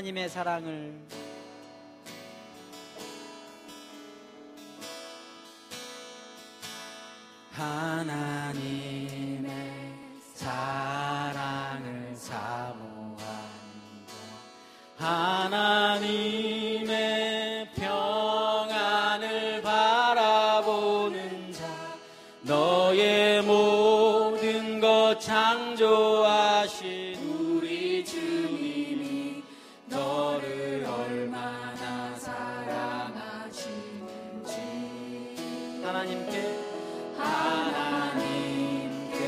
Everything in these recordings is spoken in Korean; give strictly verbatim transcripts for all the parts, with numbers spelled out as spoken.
하나님의 사랑을 하나님의 사랑을 사모합니다. 하나님의 평안을 바라보는 자, 너의 모든 것 창조하신 우리 주님이 너를 얼마나 사랑하시는지 하나님께 하나님께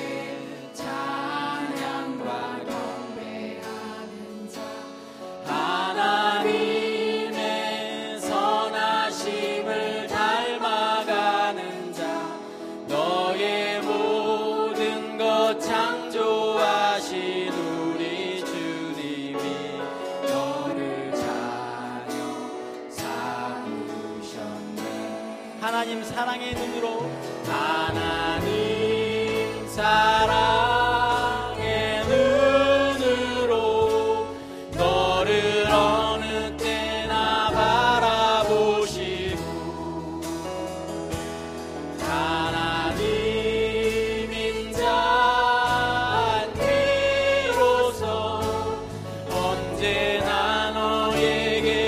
찬양과 경배하는 자, 하나님의 선하심을 닮아가는 자, 너의 모든 것 창조하신 우리 주님이 너를 자녀 삼으셨네. 하나님 사랑의 눈으로 하나님 사랑의 눈으로 너를 어느 때나 바라보시고 하나님 인자 안으로서 언제나 너에게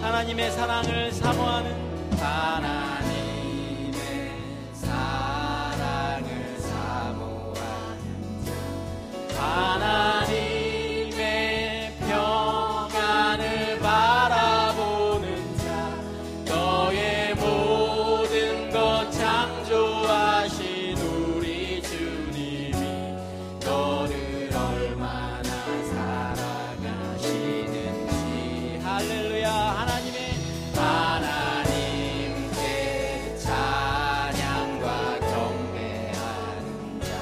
하나님의 사랑을 사모하는 하나님의 사랑을 사모하는 자, 하나님의 평안을 바라보는 자, 너의 모든 것 창조하신 우리 주님이 너를 얼마나 사랑하시는지 할렐루야. 하나님 하나님께 찬양과 경배하는 자,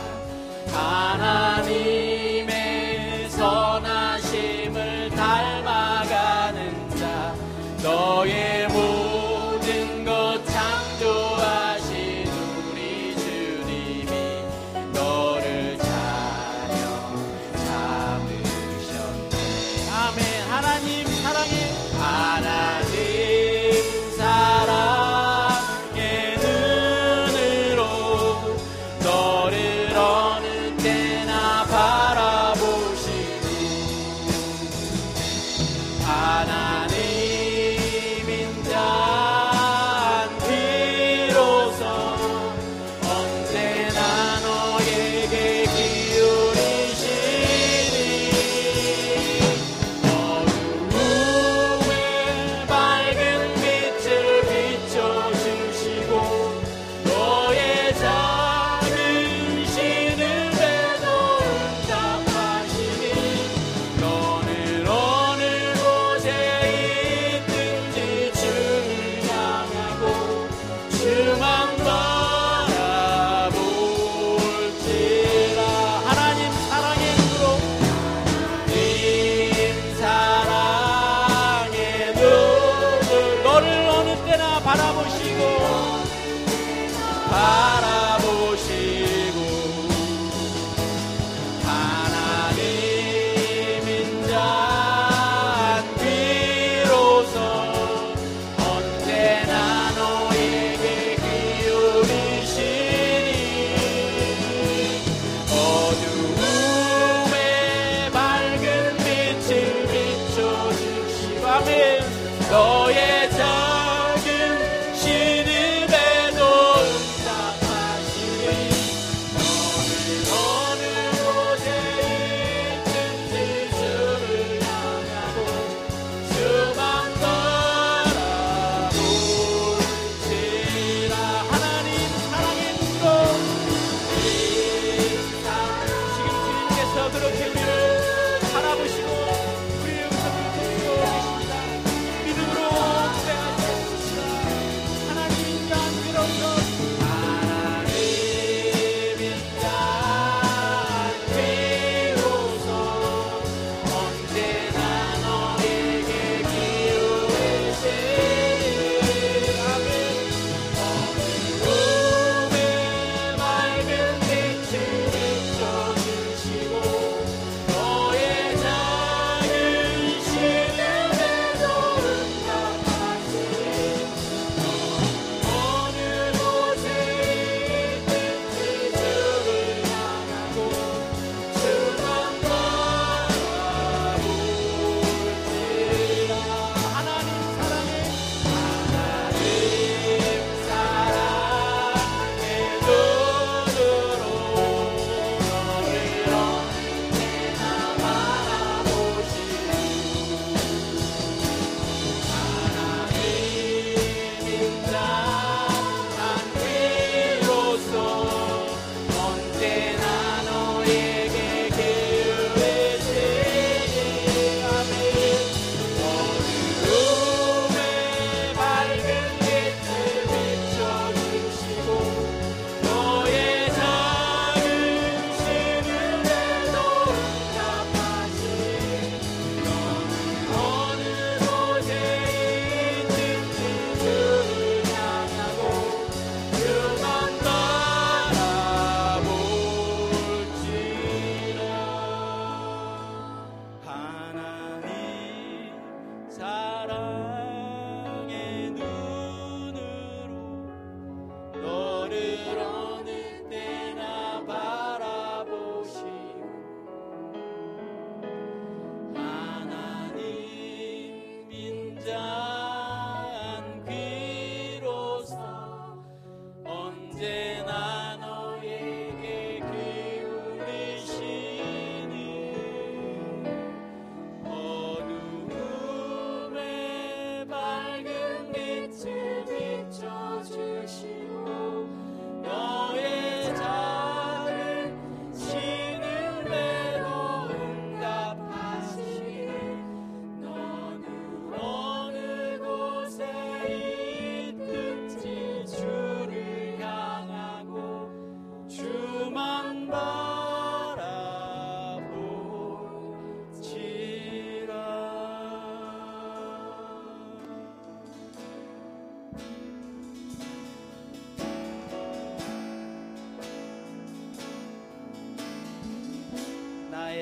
하나님의 선하심을 닮아가는 자, 너의 모든 것 창조하신 우리 주님이 너를 자녀 삼으셨네. 아멘. 하나님 사랑해. 하나님 사랑의 눈으로 너를 어느 때나 바라보시고 하나님 인자 비로소 언제나 너에게 기울이시니 어두움에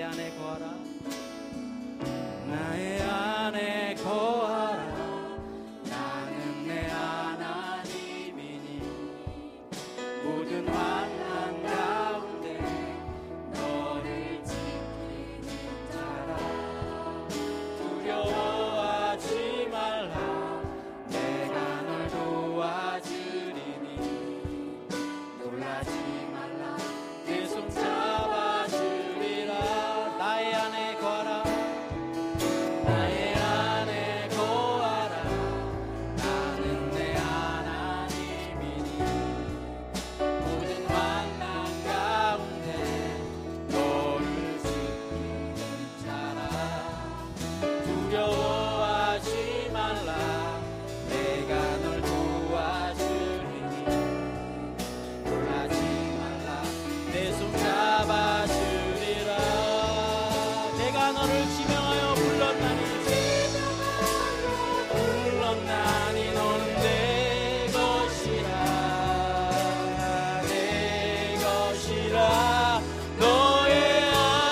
안에 거하라. 나의 안에 거하라. 나는 내 하나님이니 모든 환난 가운데 너를 지키는 자라. 두려워하지 말라. 내가 널 도와주리니 놀라지 말라. 내 손 잡아주리라. 나의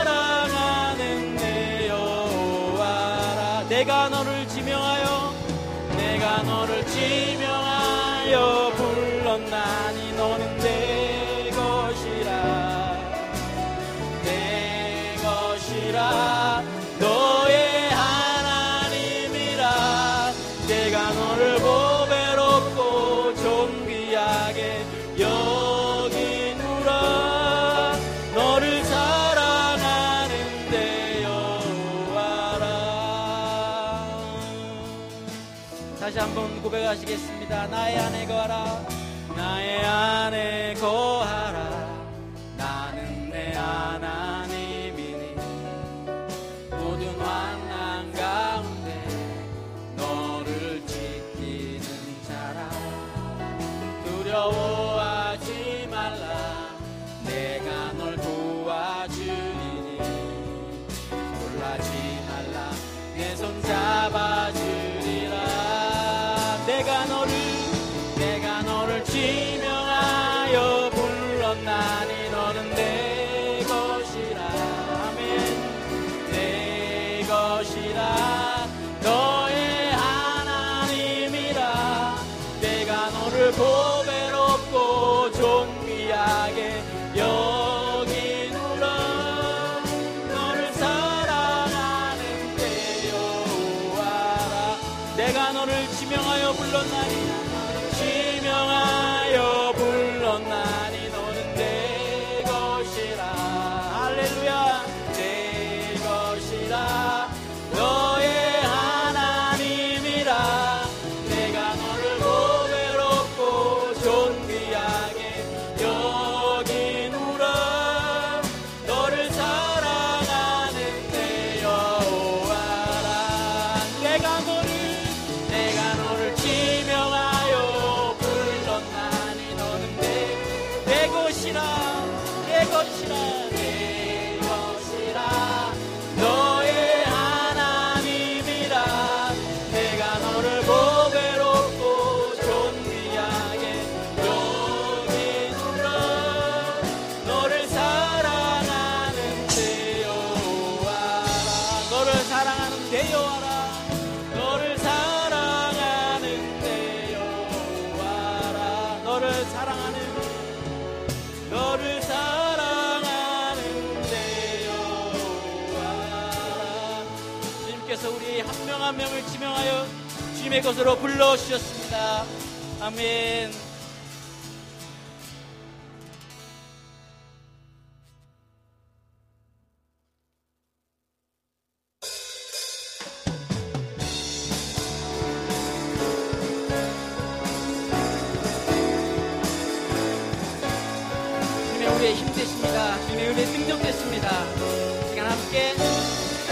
안에 거하라. 내가 너를 지명하여 내가 너를 지명하여 불렀나니 너는 내 것이라. 내 것이라. 너의 하나님이라. 내가 너를 보배롭고 존귀하게 여기노라. 너를 다시 한번 고백하시겠습니다. 나의 안에 거하라. 나의 안에 거하라. 나는 내 하나님이니 모든 환난 가운데 너를 지키는 자라. 두려워하지 말라. 내가 널 도와주리니 놀라지 말라. 내 손 잡아주리라. 내가 너를 내가 너를 지명하여 불렀나니 너는 내 것이라. 아멘. 내 것이라. 너의 하나님이라. 내가 너를 보배롭고 존귀하게 여기노라. 너를 사랑하는데 여호와라. 내가 너를 지명하여 불렀나니 지명하여 불렀나니 너는 내 것이라. 할렐루야. 내 것이라. 너의 하나님이라. 내가 너를 보배롭고 존귀하게 여기노라. 너를 사랑하는 내 여호와라. 내가 너를 내가 너를 지명하여 불렀나니 너는 내, 내 것이라. 내 것이라. 내 것이라. 너의 하나님이라. 내가 너를 보배롭고 존귀하게 여기노라. 너를 사랑하는 내 여호와라. 너를 사랑하는 내 여호와라. 너를 사랑하는 내 여호와라. 너를 사랑하는 너를 사랑하는 내 여호와라. 주님께서 우리 한 명 한 명을 지명하여 주님의 것으로 불러주셨습니다. 아멘. 주님의 은혜 능력되십니다. 지금 함께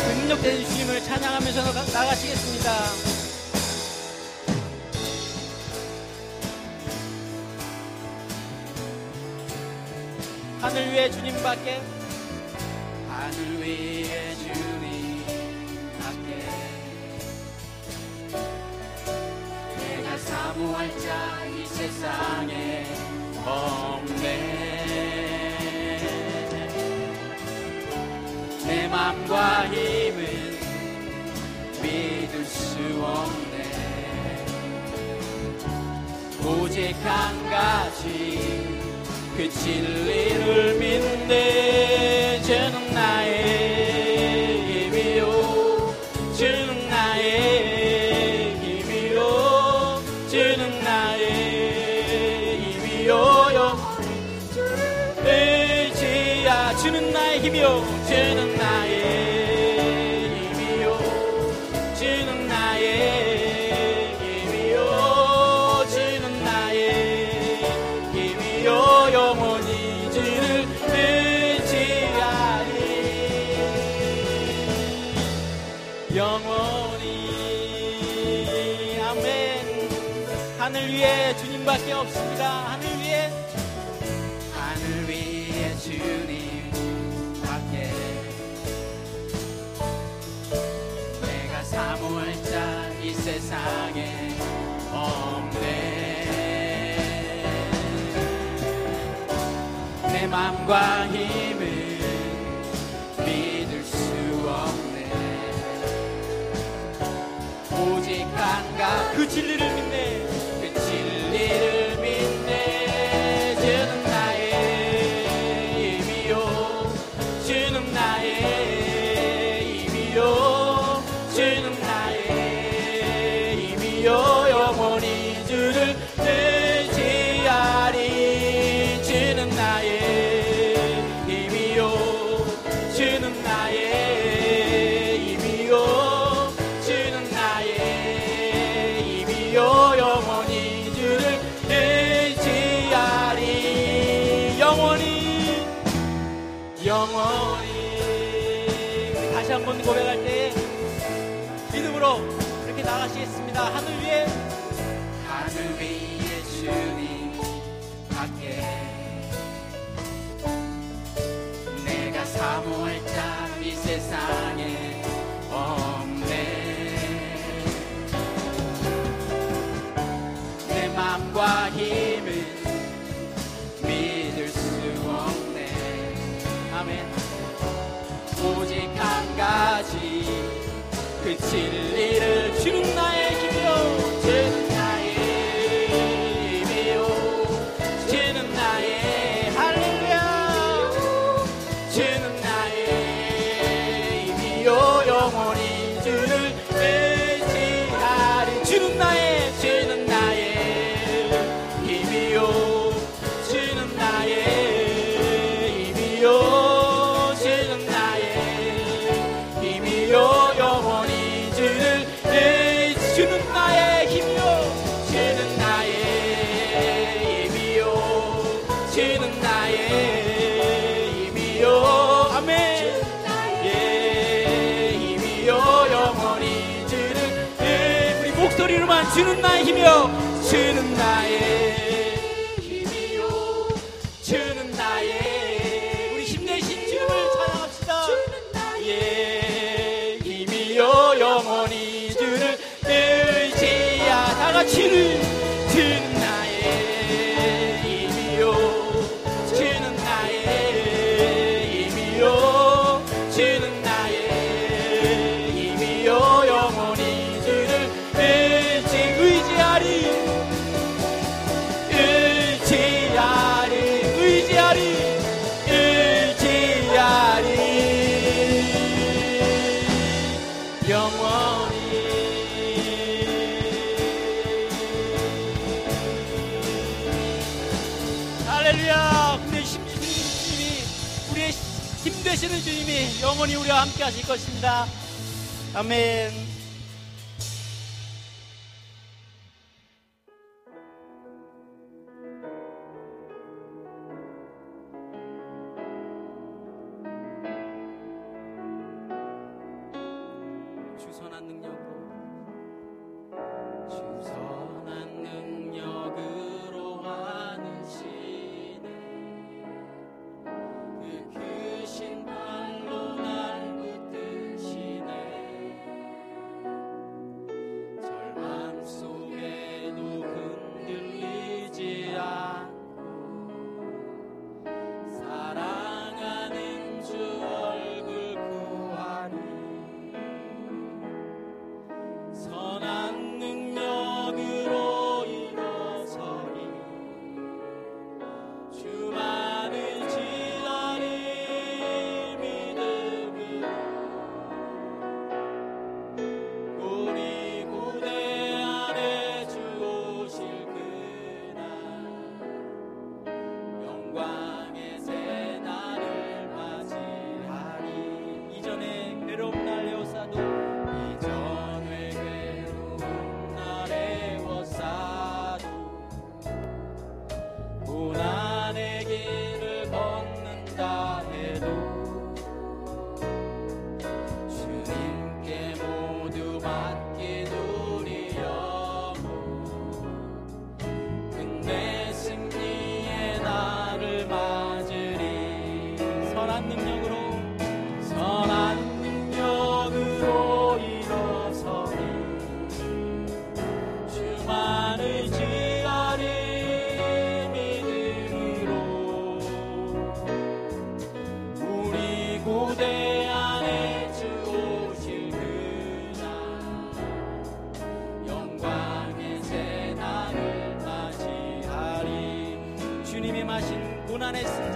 능력되신 주님을 찬양하면서 나가시겠습니다. 하늘 위에 주님밖에 하늘 위에 주님밖에 사모할 자 이 세상에 없네. 내 맘과 힘은 믿을 수 없네. 오직 한 가지 그 진리를 믿네. 주는 나의 힘이요, 주는 나의 힘이요, 주는 나의 힘이요, 의지야. 주는 나의 힘이요, 주는 나의 힘이요, 주는 나의 영원히. 아멘. 하늘 위에 주님밖에 없습니다. 하늘 위에, 하늘 위에 주님밖에. 내가 사모할 자 이 세상에 없네. 내 맘과 힘을 그 진리를 믿네. 그 진리를 믿네. 주는 나의 힘이요, 주는 나의 힘이요, 주는 나의 힘이요, 영원히 주를 의지하리. 주는 나의 힘이요, 주는 나의 힘이요, 영원히 주를 의지하리. 영원히, 영원히. 다시 한번 고백할 때 믿음으로 이렇게 나가시겠습니다. 하늘 위에, 하늘 위에 주님 밖에. 내가 사모할 자 이 세상에 없네. 과 힘은 믿을 수 없네. 아멘. 오직 한 가지 그 진리를. 주는 나의 힘이요, 주는 나의 힘이요, 주는 나의, 할렐루야, 주는 나의 힘이요, 영원히 주를 의지하리. 주는 나의, 주는 나의 소리로만 주는 나의 힘이요, 주는 나의 힘이요, 주는 나의. 우리 힘내신 주님을 찬양합시다. 주는 나의 힘이요, 영원히 주를 의지야. 다 같이 주는 나의 힘이요, 주는 나의 힘이요, 주는 나의 힘이요, 영원히 힘되시는 주님이 영원히 우리와 함께 하실 것입니다. 아멘. 주선한 능력으로, 주선한 능력으로 하는시 그 신 발로 날 붙드시네.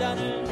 선한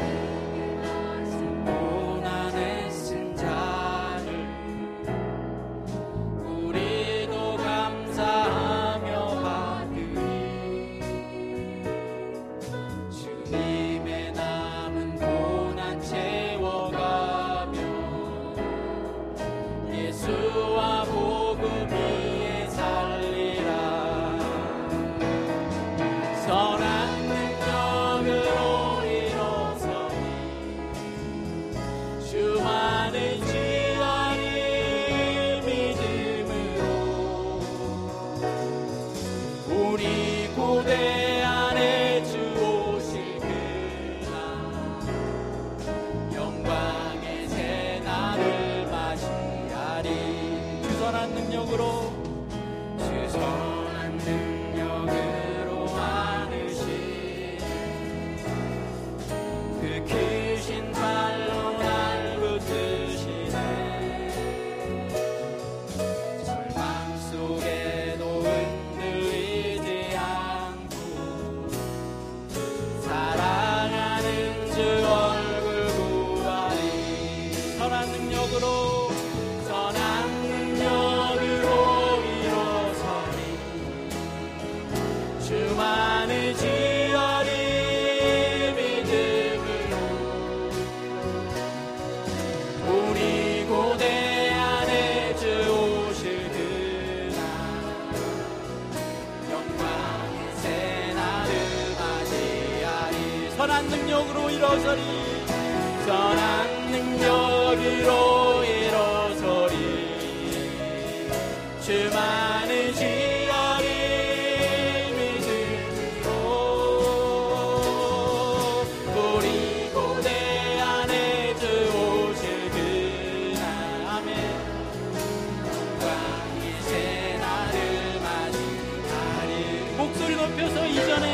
능력으로 일어서리, 선한 능력으로 일어서리, 주만의 지어리 믿음으로. 우리 고대 안에 주 오실 그날, 아멘. 광이 새 날을 맞이하리. 목소리 높여서 이전에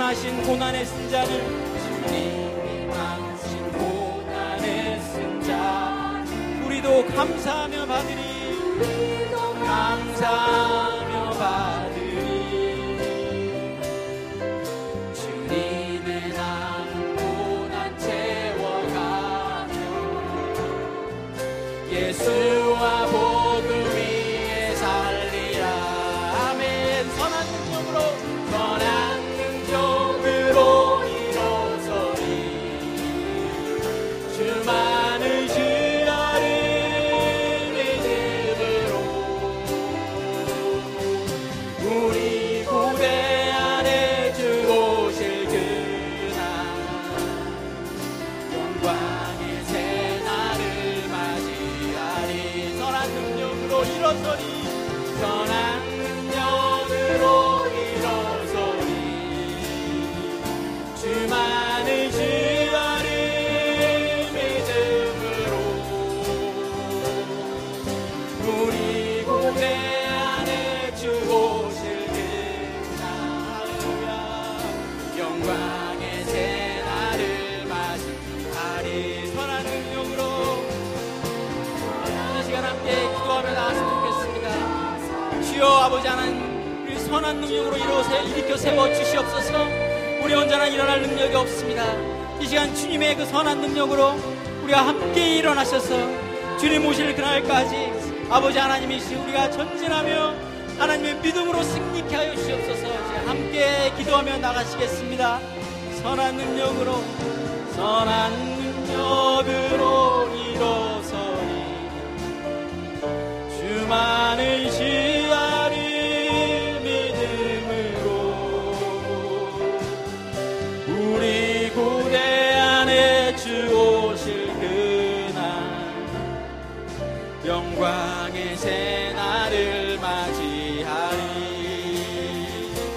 하신 고난의 승자를 주님이 당신 고난의 승자 우리도 감사하며 받으리, 우리도 감사하며 받으리. 주님의 남은 고난 채워가며 예수와 복음 위에 살리라. 아멘. 선한 능력으로 선한 하나님, 우리 선한 능력으로 이루어서 일으켜 세워주시옵소서. 우리 혼자나 일어날 능력이 없습니다. 이 시간 주님의 그 선한 능력으로 우리가 함께 일어나셔서 주님 오실 그날까지 아버지 하나님이시 우리가 전진하며 하나님의 믿음으로 승리케 하여 주시옵소서. 이제 함께 기도하며 나가시겠습니다. 선한 능력으로 선한 능력으로 일어서니 주만을 시하리 믿음으로 우리 고대 안에 주 오실 그날 영광의 새날을 맞이하리.